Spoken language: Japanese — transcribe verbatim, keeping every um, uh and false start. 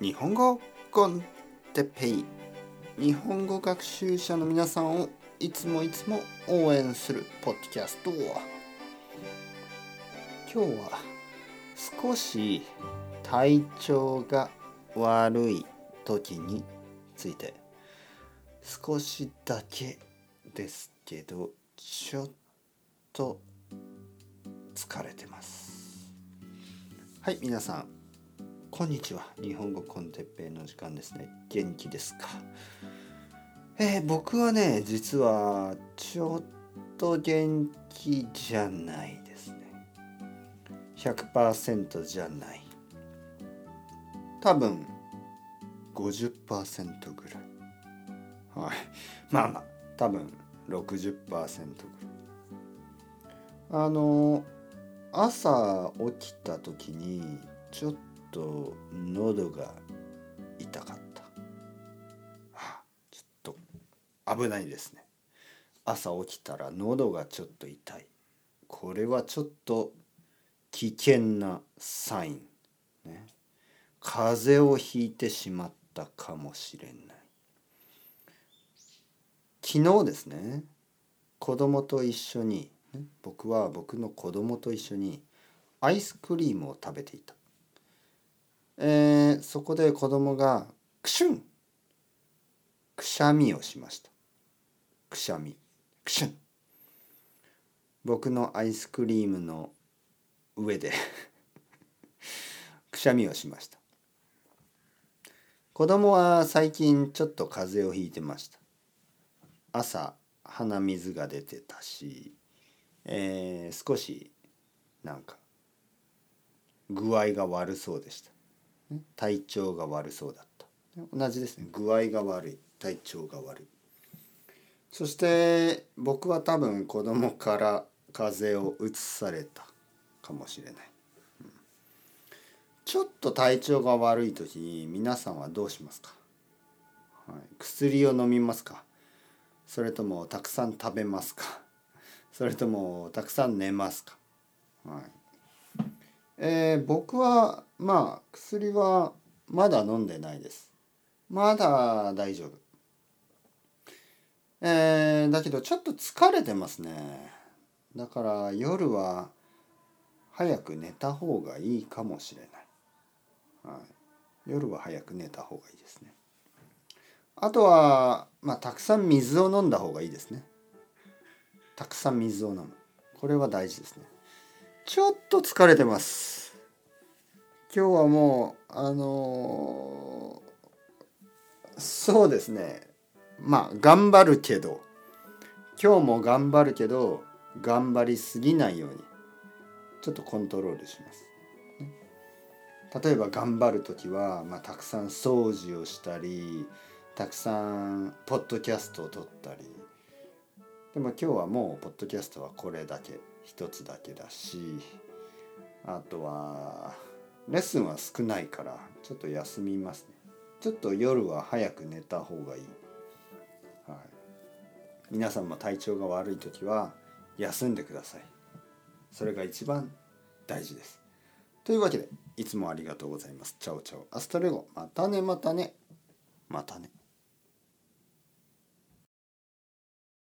日本語コンテッペイ、日本語学習者の皆さんをいつもいつも応援するポッドキャスト。今日は少し体調が悪い時について、少しだけですけどちょっと疲れてます。はい、皆さんこんにちは。日本語コンテッペイの時間ですね。元気ですか？えー、僕はね、実はちょっと元気じゃないですね。 ひゃくパーセント じゃない。多分 ごじゅっパーセント ぐらい。はい、まあまあ多分 ろくじゅっパーセント ぐらい。あの朝起きた時にちょっとと喉が痛かった、はあ、ちょっと危ないですね。朝起きたら喉がちょっと痛い。これはちょっと危険なサイン、ね、風邪をひいてしまったかもしれない。昨日ですね、子供と一緒に、ね、僕は僕の子供と一緒にアイスクリームを食べていた。えー、そこで子供がクシュン、くしゃみをしました。くしゃみ、クシュン。僕のアイスクリームの上でくしゃみをしました。子供は最近ちょっと風邪をひいてました。朝鼻水が出てたし、えー、少しなんか具合が悪そうでした。体調が悪そうだった。同じですね。具合が悪い、体調が悪い。そして僕は多分子供から風邪をうつされたかもしれない、うん、ちょっと体調が悪い時に皆さんはどうしますか？はい、薬を飲みますか？それともたくさん食べますか？それともたくさん寝ますか？はい、えー、僕はまあ薬はまだ飲んでないです。まだ大丈夫、えー、だけどちょっと疲れてますね。だから夜は早く寝た方がいいかもしれない、はい、夜は早く寝た方がいいですね。あとは、まあ、たくさん水を飲んだ方がいいですね。たくさん水を飲む、これは大事ですね。ちょっと疲れてます。今日はもう、あのー、そうですね。まあ、頑張るけど、今日も頑張るけど、頑張りすぎないように、ちょっとコントロールします。例えば、頑張るときは、まあ、たくさん掃除をしたり、たくさんポッドキャストを撮ったり。でも、今日はもう、ポッドキャストはこれだけ。一つだけだし、あとはレッスンは少ないからちょっと休みますね。ちょっと夜は早く寝た方がいい、はい、皆さんも体調が悪いときは休んでください。それが一番大事です。というわけでいつもありがとうございます。チャオチャオ、アスタレゴ、またねまたねまたね。